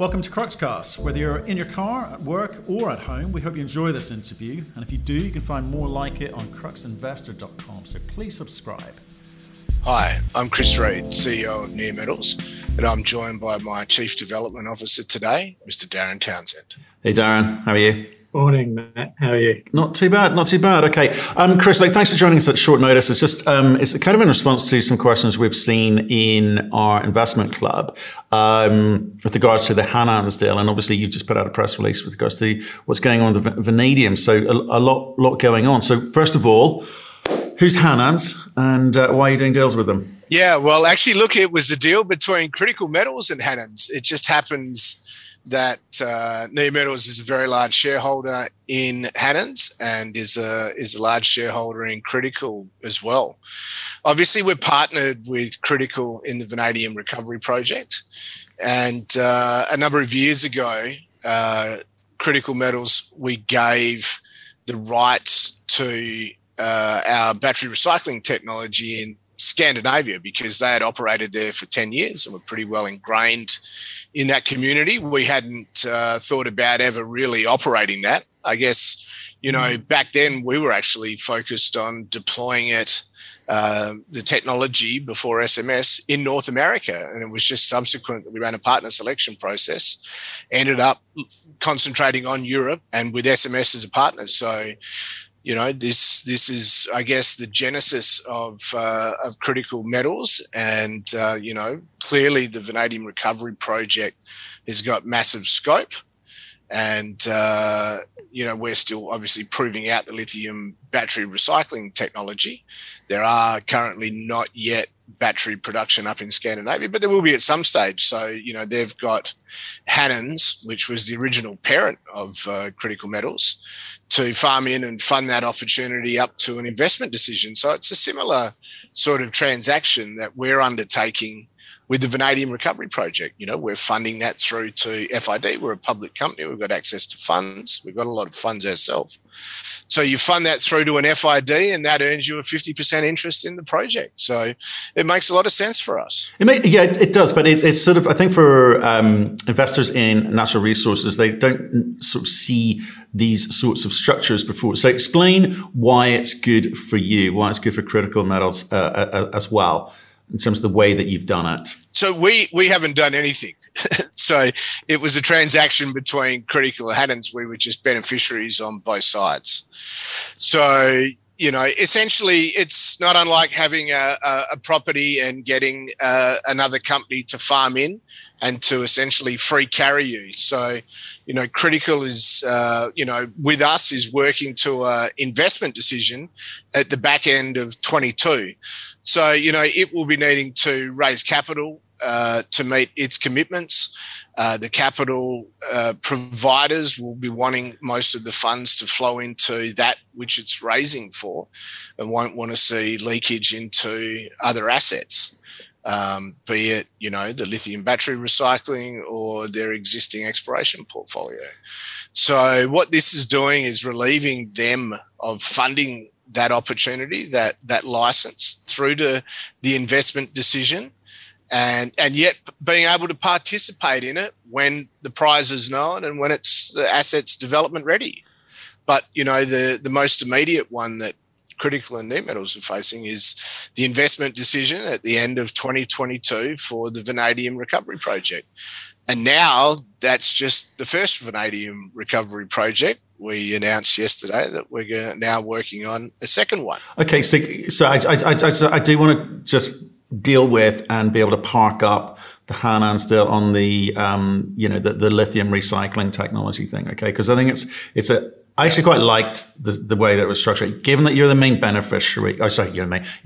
Welcome to CruxCast. Whether you're in your car, at work, or at home, we hope you enjoy this interview. And if you do, you can find more like it on cruxinvestor.com, so please subscribe. Hi, I'm Chris Reid, CEO of Neometals, and I'm joined by my Chief Development Officer today, Mr. Darren Townsend. Hey Darren, how are you? Morning, Matt. How are you? Not too bad, not too bad. Okay. Chris, thanks for joining us at short notice. It's just, it's kind of in response to some questions we've seen in our investment club with regards to the Hannans deal. And obviously, you just put out a press release with regards to what's going on with the vanadium. So a lot going on. So first of all, who's Hannans and why are you doing deals with them? Yeah, well, actually, look, it was a deal between Critical Metals and Hannans. It just happens that Neometals is a very large shareholder in Hannans and is a large shareholder in Critical as well. Obviously, we're partnered with Critical in the Vanadium Recovery Project. And a number of years ago, Critical Metals, we gave the rights to our battery recycling technology in Scandinavia because they had operated there for 10 years and were pretty well ingrained in that community. We hadn't thought about ever really operating that. I guess, you know, back then we were actually focused on deploying it, the technology before SMS in North America. And it was just subsequent that we ran a partner selection process, ended up concentrating on Europe and with SMS as a partner. So, you know, this is, I guess, the genesis of Critical Metals, and you know, clearly the Vanadium Recovery Project has got massive scope, and you know, we're still obviously proving out the lithium battery recycling technology. There are currently not yet battery production up in Scandinavia, but there will be at some stage. So, you know, they've got Hannans, which was the original parent of Critical Metals, to farm in and fund that opportunity up to an investment decision. So it's a similar sort of transaction that we're undertaking with the Vanadium Recovery Project. You know, we're funding that through to FID. We're a public company. We've got access to funds. We've got a lot of funds ourselves. So you fund that through to an FID and that earns you a 50% interest in the project. So it makes a lot of sense for us. It does. But it's sort of, I think for investors in natural resources, they don't sort of see these sorts of structures before. So explain why it's good for you, why it's good for Critical Metals as well, in terms of the way that you've done it. So we haven't done anything. So it was a transaction between Critical and Hannans. We were just beneficiaries on both sides. So, you know, essentially it's not unlike having a property and getting another company to farm in and to essentially free carry you. So, you know, Critical is, you know, with us is working to an investment decision at the back end of 22. So, you know, it will be needing to raise capital to meet its commitments. The capital providers will be wanting most of the funds to flow into that which it's raising for and won't want to see leakage into other assets, be it, you know, the lithium battery recycling or their existing exploration portfolio. So what this is doing is relieving them of funding that opportunity, that license through to the investment decision, and yet being able to participate in it when the prize is known and when it's the asset's development ready. But, you know, the most immediate one that Critical and Neometals are facing is the investment decision at the end of 2022 for the Vanadium Recovery Project. And now that's just the first Vanadium Recovery Project. We announced yesterday that we're now working on a second one. Okay, so I do want to just deal with and be able to park up the Hannans deal on the you know, the lithium recycling technology thing. Okay, because I think I actually quite liked the way that it was structured. Given that you're the main beneficiary,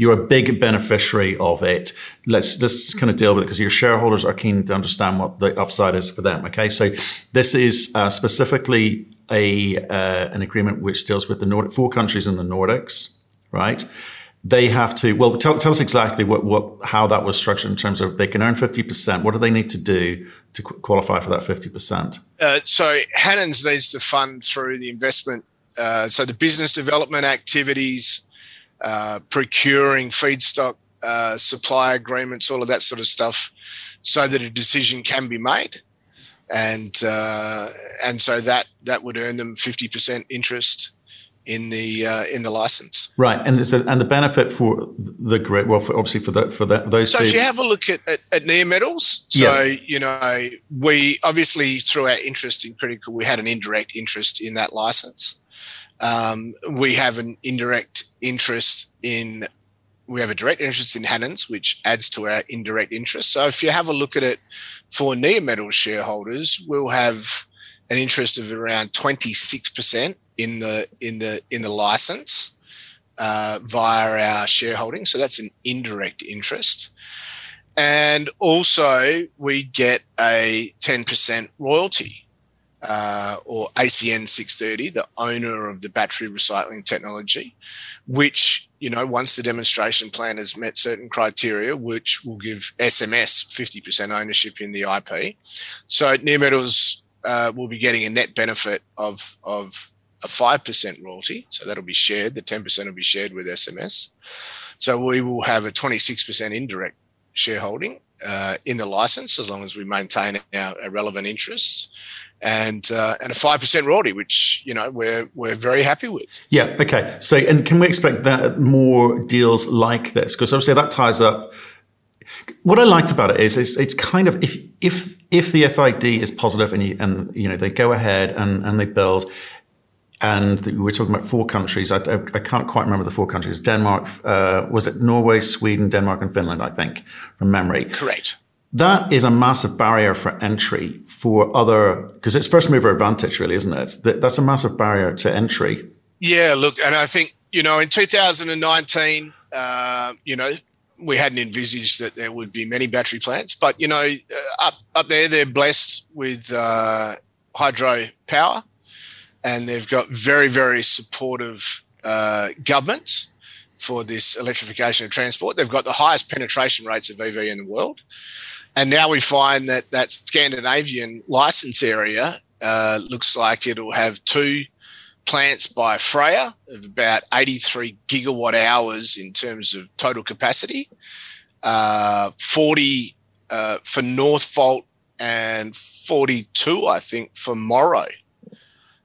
you're a big beneficiary of it. Let's kind of deal with it because your shareholders are keen to understand what the upside is for them. Okay, so this is specifically an agreement which deals with the four countries in the Nordics, right? They have to, well, tell us exactly how that was structured in terms of they can earn 50%. What do they need to do to qualify for that 50%? So Hannans needs to fund through the investment, so the business development activities, procuring feedstock, supply agreements, all of that sort of stuff, so that a decision can be made. and so that would earn them 50% interest in the license. Right, and the benefit for the grid, well, for those. So if you have a look at Neometals, we obviously through our interest in Critical, we had an indirect interest in that license. We have an indirect interest in. We have a direct interest in Hannans, which adds to our indirect interest. So if you have a look at it for Neometals shareholders, we'll have an interest of around 26% in the license via our shareholding. So that's an indirect interest. And also we get a 10% royalty or ACN 630, the owner of the battery recycling technology, which, you know, once the demonstration plan has met certain criteria, which will give SMS 50% ownership in the IP. So Neometals will be getting a net benefit of a 5% royalty. So that'll be shared. The 10% will be shared with SMS. So we will have a 26% indirect shareholding in the license as long as we maintain our relevant interests. And a 5% royalty, which, you know, we're very happy with. Yeah. Okay. So, and can we expect that more deals like this? Because obviously that ties up. What I liked about it is it's kind of if the FID is positive and they go ahead and they build. And we're talking about 4 countries. I can't quite remember the 4 countries. Denmark, was it Norway, Sweden, Denmark, and Finland? I think from memory. Correct. That is a massive barrier for entry for other, because it's first mover advantage, really, isn't it? That's a massive barrier to entry. Yeah, look, and I think, you know, in 2019, we hadn't envisaged that there would be many battery plants, but, you know, up there, they're blessed with hydro power and they've got very, very supportive governments for this electrification of transport. They've got the highest penetration rates of EV in the world. And now we find that Scandinavian license area looks like it'll have 2 plants by Freya of about 83 gigawatt hours in terms of total capacity, 40 for Northvolt and 42, I think, for Morrow.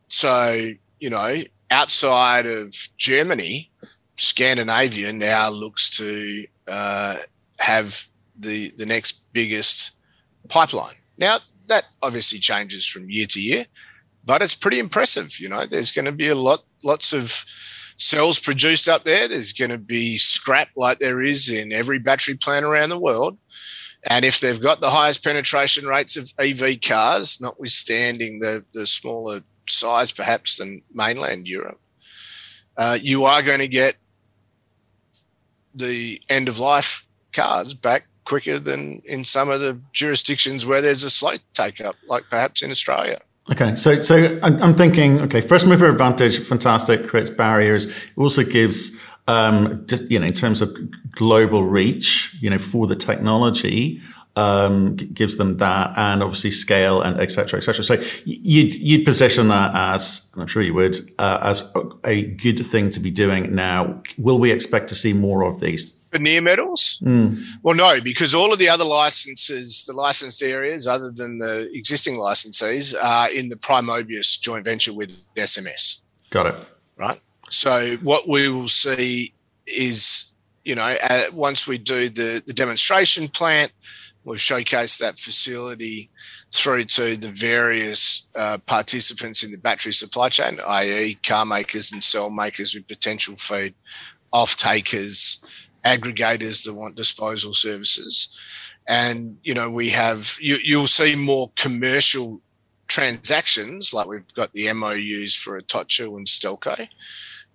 So, you know, outside of Germany, Scandinavia now looks to have the next biggest pipeline. Now, that obviously changes from year to year, but it's pretty impressive. You know, there's going to be lots of cells produced up there. There's going to be scrap like there is in every battery plant around the world. And if they've got the highest penetration rates of EV cars, notwithstanding the smaller size perhaps than mainland Europe, you are going to get the end-of-life cars back quicker than in some of the jurisdictions where there's a slow take-up, like perhaps in Australia. Okay, so I'm thinking, okay, first mover advantage, fantastic, creates barriers. It also gives, in terms of global reach, you know, for the technology, gives them that, and obviously scale, and et cetera, et cetera. So you'd position that as, and I'm sure you would, as a good thing to be doing now. Will we expect to see more of these? For Neometals? Well, no, because all of the other licenses, the licensed areas other than the existing licensees, are in the Primobius joint venture with SMS. Got it. Right. So what we will see is, you know, once we do the demonstration plant, we've showcased that facility through to the various participants in the battery supply chain, i.e. car makers and cell makers with potential feed, off-takers, aggregators that want disposal services. And, you know, we have you'll see more commercial transactions, like we've got the MOUs for Itochu and Stelko.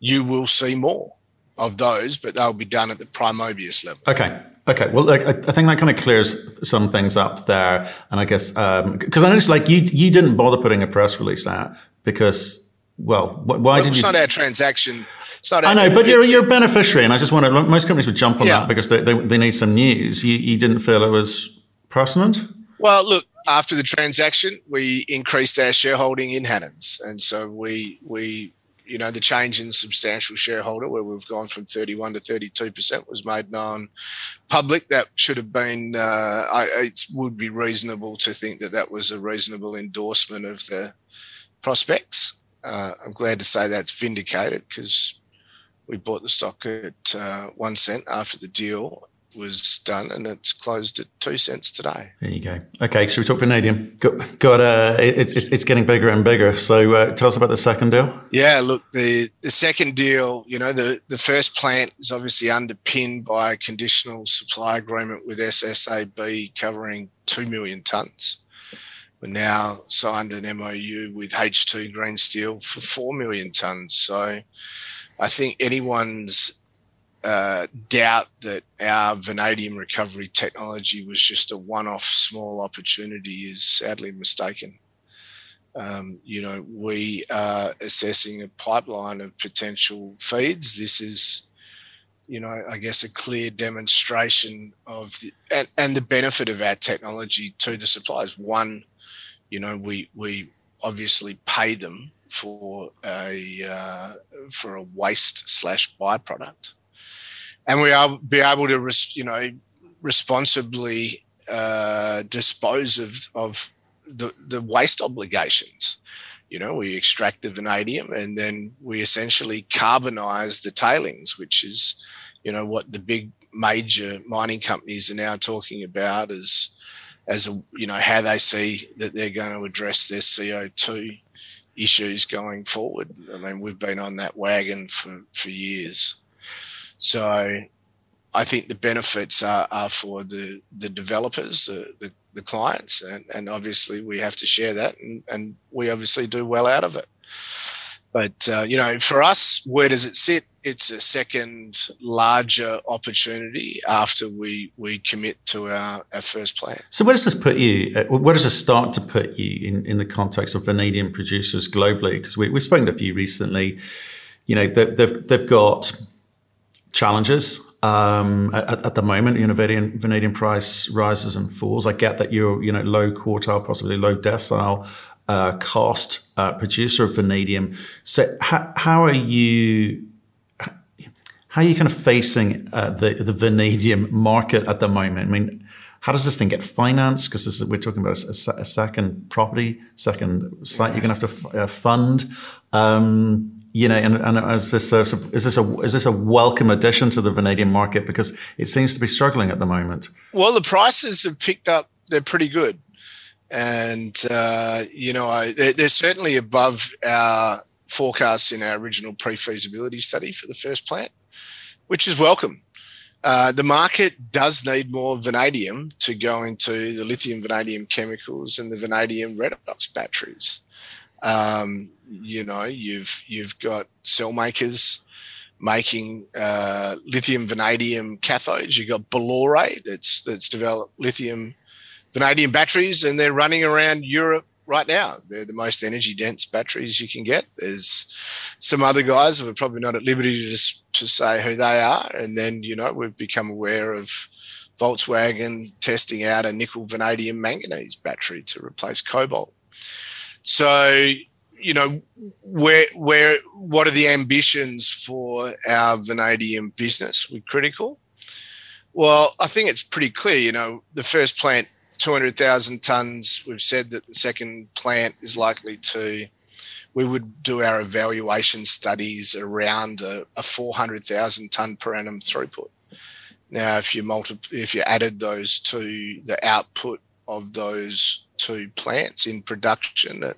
You will see more of those, but they'll be done at the Primobius level. Okay. Well, I think that kind of clears some things up there. And I guess, because I noticed, like, you didn't bother putting a press release out because, well, why did you? It's not our transaction. I know, but you're a beneficiary. And I just wonder, most companies would jump on that because they need some news. You didn't feel it was pertinent? Well, look, after the transaction, we increased our shareholding in Hannans. And so we you know, the change in substantial shareholder, where we've gone from 31 to 32%, was made known public. That should have been, it would be reasonable to think that that was a reasonable endorsement of the prospects. I'm glad to say that's vindicated, because we bought the stock at 1 cent after the deal was done, and it's closed at 2 cents today. There you go. Okay, should we talk vanadium? It's getting bigger and bigger. So tell us about the second deal. Yeah, look, the second deal, you know, the first plant is obviously underpinned by a conditional supply agreement with SSAB covering 2 million tonnes. We're now signed an MOU with H2 Green Steel for 4 million tonnes. So I think anyone's doubt that our vanadium recovery technology was just a one-off small opportunity is sadly mistaken. You know, we are assessing a pipeline of potential feeds. This is, you know, I guess a clear demonstration of the, and the benefit of our technology to the suppliers. One, you know, we obviously pay them for a waste / byproduct. And we are be able to, responsibly dispose of the waste obligations. You know, we extract the vanadium and then we essentially carbonize the tailings, which is, you know, what the big major mining companies are now talking about as you know, how they see that they're going to address their CO2 issues going forward. I mean, we've been on that wagon for years. So I think the benefits are for the developers, the clients, and obviously we have to share that, and we obviously do well out of it. But, you know, for us, where does it sit? It's a second larger opportunity after we commit to our first plan. So where does this put you? Where does this start to put you in the context of vanadium producers globally? Because we've spoken to a few recently. You know, they've got challenges at the moment. You know, vanadium price rises and falls. I get that you're, you know, low quartile, possibly low decile cost producer of vanadium. So how are you kind of facing the vanadium market at the moment? I mean, how does this thing get financed? Because we're talking about a second property, second site you're going to have to fund. You know, and is this a welcome addition to the vanadium market, because it seems to be struggling at the moment? Well, the prices have picked up; they're pretty good, and you know, they're certainly above our forecasts in our original pre-feasibility study for the first plant, which is welcome. The market does need more vanadium to go into the lithium vanadium chemicals and the vanadium redox batteries. You know, you've got cell makers making lithium vanadium cathodes. You've got Bolloré that's developed lithium vanadium batteries, and they're running around Europe right now. They're the most energy dense batteries you can get. There's some other guys who are probably not at liberty to say who they are. And then, you know, we've become aware of Volkswagen testing out a nickel vanadium manganese battery to replace cobalt. So, you know, what are the ambitions for our vanadium business with Critical? Well, I think it's pretty clear. You know, the first plant, 200,000 tonnes. We've said that the second plant is likely to, we would do our evaluation studies around a 400,000 tonne per annum throughput. Now, if you added those to the output of those two plants in production at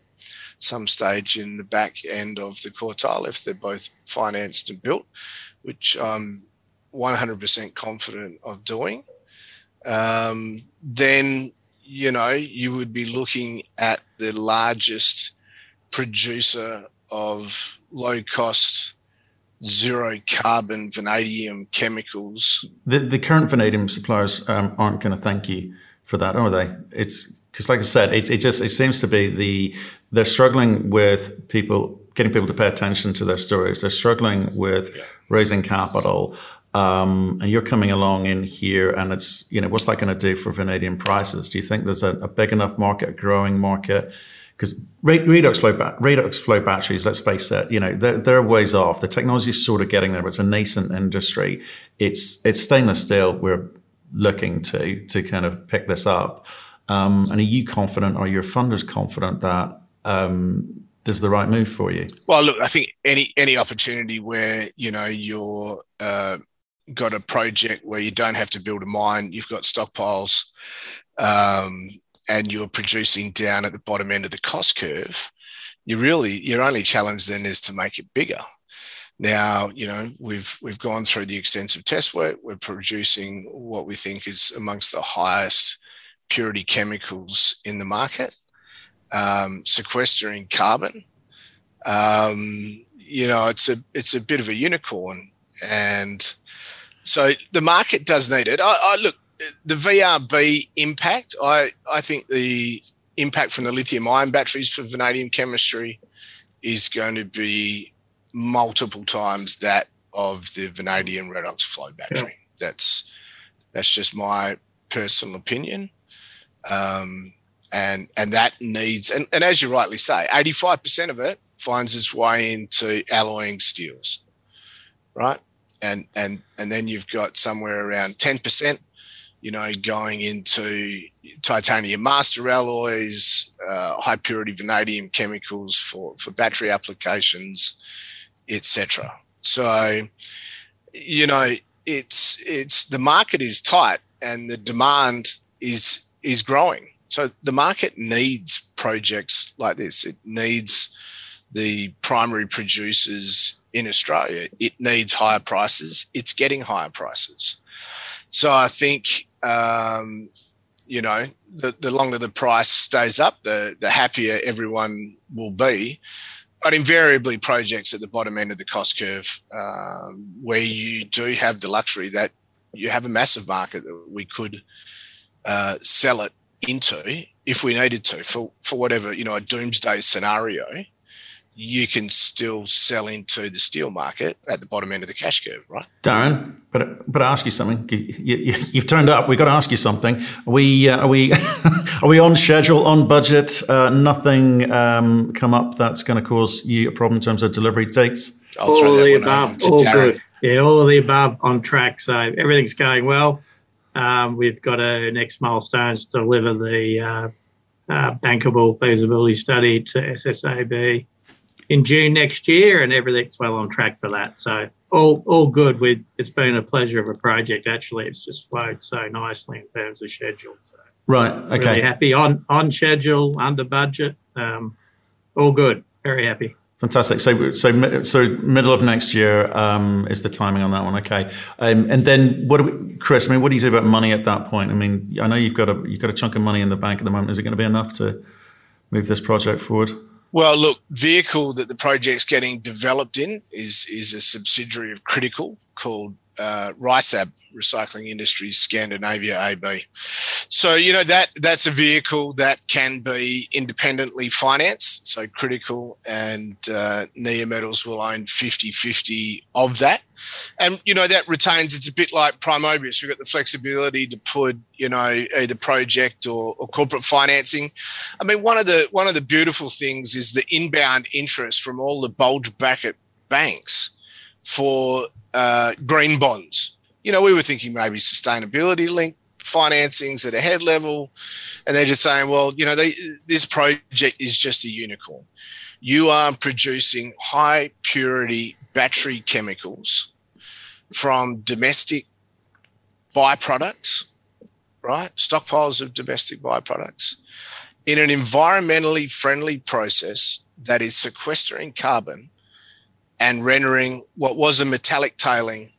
some stage in the back end of the quartile, if they're both financed and built, which I'm 100% confident of doing, then, you know, you would be looking at the largest producer of low-cost, zero-carbon vanadium chemicals. The current vanadium suppliers aren't going to thank you for that, are they? It's because, like I said, it seems to be they're struggling with getting people to pay attention to their stories. They're struggling with raising capital, and you're coming along in here, and it's, you know, what's that going to do for vanadium prices? Do you think there's a big enough market, a growing market? Because redox flow batteries, let's face it, you know, they're a ways off. The technology is sort of getting there, but it's a nascent industry. It's stainless steel. We're looking to kind of pick this up. And are you confident, or are your funders confident that this is the right move for you? Well, look, I think any opportunity where, you know, you're got a project where you don't have to build a mine, you've got stockpiles, and you're producing down at the bottom end of the cost curve, your only challenge then is to make it bigger. Now, you know, we've gone through the extensive test work. We're producing what we think is amongst the highest purity chemicals in the market, sequestering carbon. You know, it's a bit of a unicorn, and so the market does need it. I look. The VRB impact, I think the impact from the lithium-ion batteries for vanadium chemistry is going to be multiple times that of the vanadium redox flow battery. Yeah. That's just my personal opinion, and that needs and as you rightly say, 85% of it finds its way into alloying steels, right? And then you've got somewhere around 10%. You know, going into titanium master alloys, high purity vanadium chemicals for battery applications, etc. So, you know, it's the market is tight and the demand is growing. So the market needs projects like this. It needs the primary producers in Australia. It needs higher prices. It's getting higher prices. So I think, you know, the longer the price stays up, the happier everyone will be. But invariably, projects at the bottom end of the cost curve, where you do have the luxury that you have a massive market that we could sell it into if we needed to, for whatever, you know, a doomsday scenario, you can still sell into the steel market at the bottom end of the cash curve, right? Darren, but I ask you something. You've turned up. We've got to ask you something. Are we are we on schedule, on budget? Nothing come up that's going to cause you a problem in terms of delivery dates? All of the above. All good. Yeah, all of the above on track. So everything's going well. We've got our next milestones to deliver the bankable feasibility study to SSAB in June next year, and everything's well on track for that. So all good. It's been a pleasure of a project, actually. It's just flowed so nicely in terms of schedule. So right, okay. Really happy, on schedule, under budget, all good, very happy. Fantastic. So middle of next year is the timing on that one. Okay. And then what do we, Chris, I mean, what do you say about money at that point? I mean, I know you've got a chunk of money in the bank at the moment. Is it going to be enough to move this project forward? Well, look, vehicle that the project's getting developed in is a subsidiary of Critical called RISAB Recycling Industries Scandinavia AB. So, you know, that's a vehicle that can be independently financed. So Critical and Neometals will own 50-50 of that. And, you know, that retains, it's a bit like Primobius. We've got the flexibility to put, you know, either project or corporate financing. I mean, one of the beautiful things is the inbound interest from all the bulge bracket banks for green bonds. You know, we were thinking maybe sustainability-linked financings at a head level, and they're just saying, well, you know, this project is just a unicorn. You are producing high-purity battery chemicals from domestic byproducts, right? Stockpiles of domestic byproducts in an environmentally friendly process that is sequestering carbon and rendering what was a metallic tailing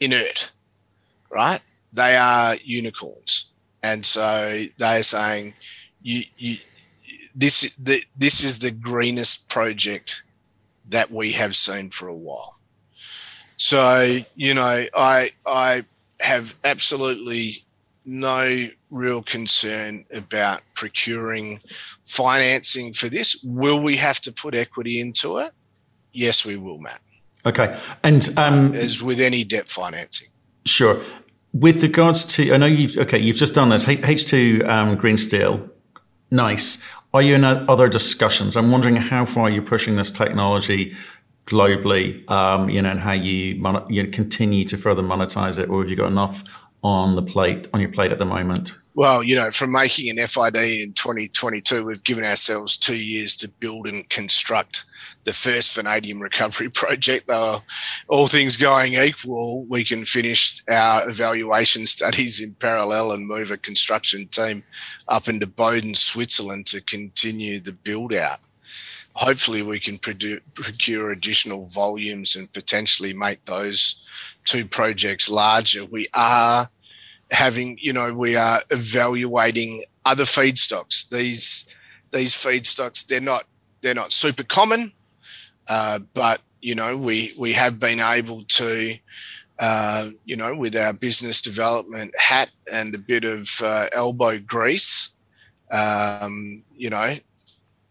inert, right? They are unicorns, and so they are saying, "This is the greenest project that we have seen for a while." So, you know, I have absolutely no real concern about procuring financing for this. Will we have to put equity into it? Yes, we will, Matt. Okay, and as with any debt financing, sure. With regards to, I know you've just done this H2 Green Steel, nice. Are you in other discussions? I'm wondering how far you're pushing this technology globally, and how you continue to further monetize it, or have you got enough on your plate at the moment? Well, from making an FID in 2022, we've given ourselves 2 years to build and construct the first Vanadium Recovery Project. All things going equal, we can finish our evaluation studies in parallel and move a construction team up into Boden, Switzerland to continue the build-out. Hopefully, we can procure additional volumes and potentially make those two projects larger. We are we are evaluating other feedstocks. These feedstocks, they're not super common, but we have been able to, with our business development hat and a bit of elbow grease,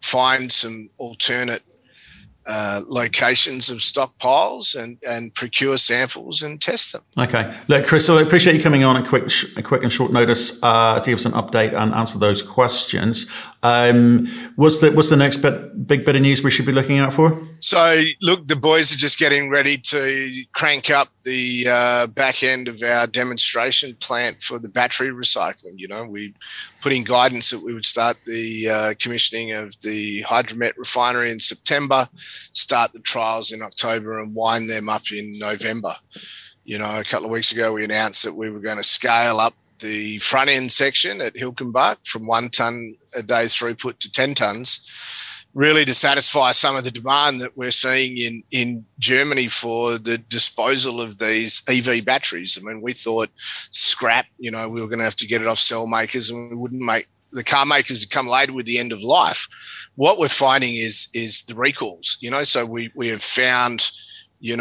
find some alternate locations of stockpiles and procure samples and test them. Okay. Look, Chris, I appreciate you coming on at quick and short notice to give us an update and answer those questions. What's the next big bit of news we should be looking out for? So, look, the boys are just getting ready to crank up the back end of our demonstration plant for the battery recycling. We put in guidance that we would start the commissioning of the Hydromet refinery in September, start the trials in October and wind them up in November. A couple of weeks ago, we announced that we were going to scale up the front end section at Hilkenbach from 1 ton a day throughput to 10 tons, really to satisfy some of the demand that we're seeing in Germany for the disposal of these EV batteries. I mean, we thought scrap, we were going to have to get it off cell makers and we wouldn't make the car makers that come later with the end of life. What we're finding is the recalls, so we have found, the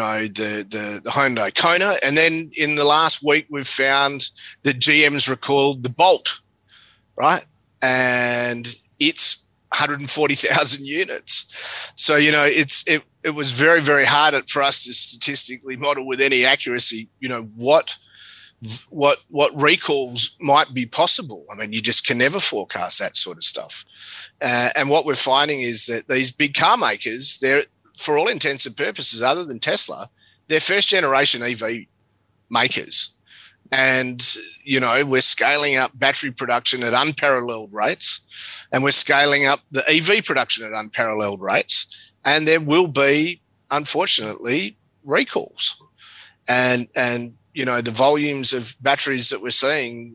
Hyundai Kona. And then in the last week, we've found that GM's recalled the Bolt, right? And it's 140,000 units. So, it was very, very hard for us to statistically model with any accuracy, what recalls might be possible. I mean, you just can never forecast that sort of stuff. And what we're finding is that these big car makers, they're, for all intents and purposes, other than Tesla, they're first generation EV makers. And, we're scaling up battery production at unparalleled rates and we're scaling up the EV production at unparalleled rates. And there will be, unfortunately, recalls. And the volumes of batteries that we're seeing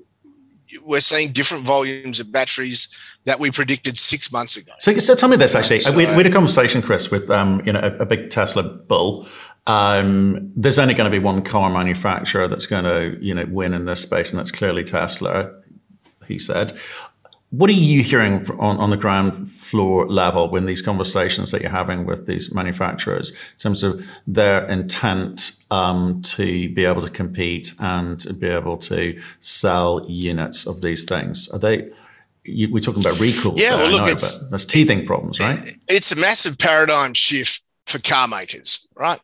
different volumes of batteries that we predicted 6 months ago. So tell me this, actually. We had a conversation, Chris, with a big Tesla bull. There's only going to be one car manufacturer that's going to win in this space, and that's clearly Tesla, he said. What are you hearing on the ground floor level when these conversations that you're having with these manufacturers in terms of their intent to be able to compete and to be able to sell units of these things? We're talking about recalls. Yeah, well, look, that's teething problems, right? It's a massive paradigm shift for car makers, right?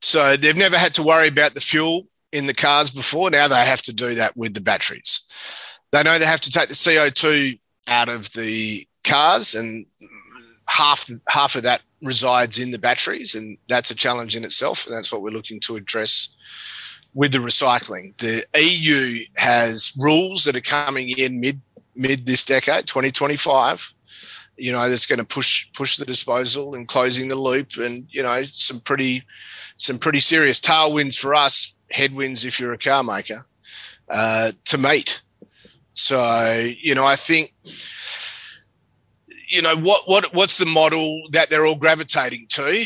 So they've never had to worry about the fuel in the cars before. Now they have to do that with the batteries. They know they have to take the CO2 out of the cars and half of that resides in the batteries, and that's a challenge in itself, and that's what we're looking to address with the recycling. The EU has rules that are coming in mid this decade, 2025, that's going to push the disposal and closing the loop and, some pretty serious tailwinds for us, headwinds if you're a car maker, to meet. So, I think, what's the model that they're all gravitating to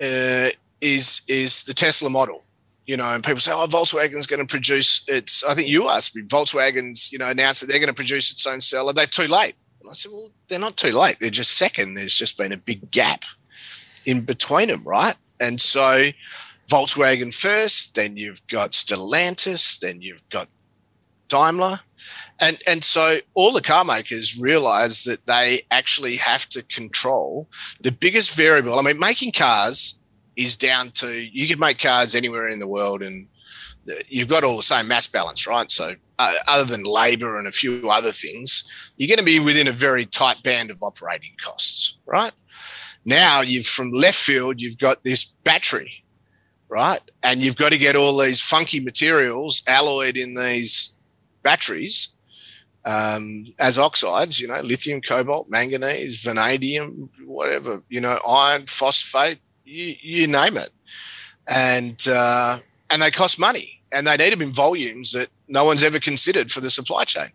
is the Tesla model, and people say, Volkswagen's going to produce its, I think you asked me, Volkswagen's, announced that they're going to produce its own cell. Are they too late? And I said, well, they're not too late. They're just second. There's just been a big gap in between them, right? And so Volkswagen first, then you've got Stellantis, then you've got Daimler. And so all the car makers realize that they actually have to control the biggest variable. I mean, making cars is down to, you can make cars anywhere in the world and you've got all the same mass balance, right? So other than labor and a few other things, you're going to be within a very tight band of operating costs, right? Now you've from left field, you've got this battery, right? And you've got to get all these funky materials alloyed in these batteries as oxides, you know, lithium, cobalt, manganese, vanadium, whatever, you know, iron, phosphate, you name it. And they cost money, and they need them in volumes that no one's ever considered for the supply chain.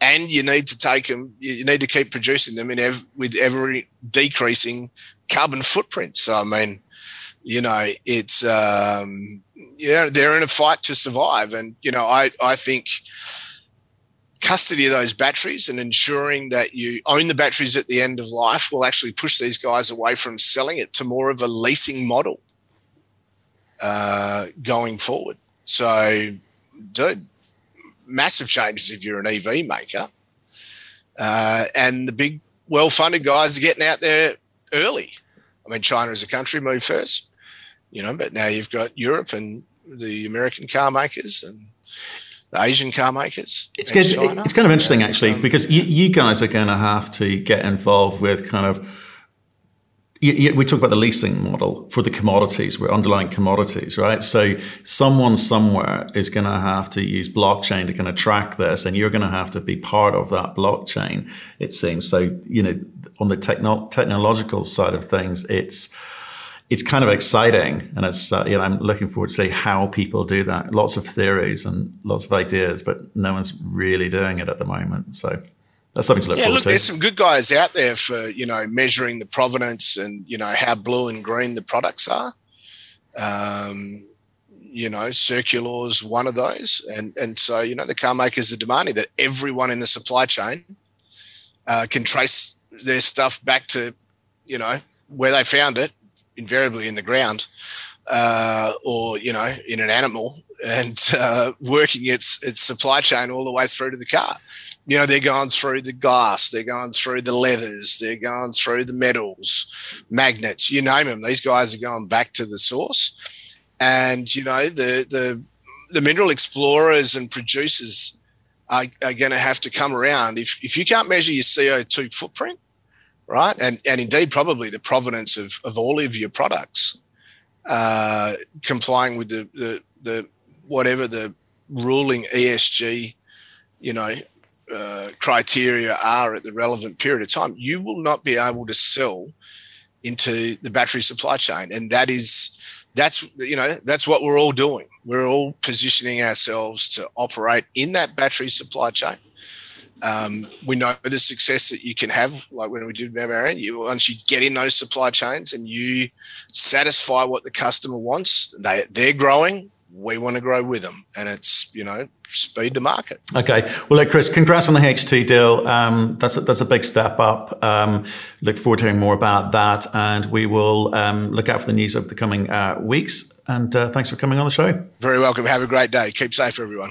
And you need to take them, you need to keep producing them in with every decreasing carbon footprint. So, I mean, you know, it's, yeah, they're in a fight to survive. And, you know, I think custody of those batteries and ensuring that you own the batteries at the end of life will actually push these guys away from selling it to more of a leasing model going forward. So, dude, massive changes if you're an EV maker. And the big well-funded guys are getting out there early. I mean, China as a country moved first, you know, but now you've got Europe and the American car makers and the Asian car makers. It's kind of interesting, actually, because you guys are going to have to get involved with kind of, we talk about the leasing model for the commodities, we're underlying commodities, right? So someone somewhere is going to have to use blockchain to kind of track this, and you're going to have to be part of that blockchain, it seems. So, you know, on the technological side of things, it's kind of exciting, and it's you know, I'm looking forward to see how people do that. Lots of theories and lots of ideas, but no one's really doing it at the moment. So that's something to look forward to. There's some good guys out there for, you know, measuring the provenance and, you know, how blue and green the products are. You know, Circular's one of those. And so, you know, the car makers are demanding that everyone in the supply chain can trace their stuff back to, you know, where they found it, invariably in the ground or, you know, in an animal, and working its supply chain all the way through to the car. You know, they're going through the glass, they're going through the leathers, they're going through the metals, magnets, you name them. These guys are going back to the source. And, you know, the mineral explorers and producers are going to have to come around. If you can't measure your CO2 footprint, right, and indeed probably the provenance of all of your products, complying with the whatever the ruling ESG, you know, criteria are at the relevant period of time, you will not be able to sell into the battery supply chain. And that's what we're all doing. We're all positioning ourselves to operate in that battery supply chain. We know the success that you can have, like when we did Marion, once you get in those supply chains and you satisfy what the customer wants, they're growing, we want to grow with them. And it's, you know, speed to market. Okay. Well, look, Chris, congrats on the H2 deal. That's a big step up. Look forward to hearing more about that. And we will look out for the news over the coming weeks. And thanks for coming on the show. Very welcome. Have a great day. Keep safe, everyone.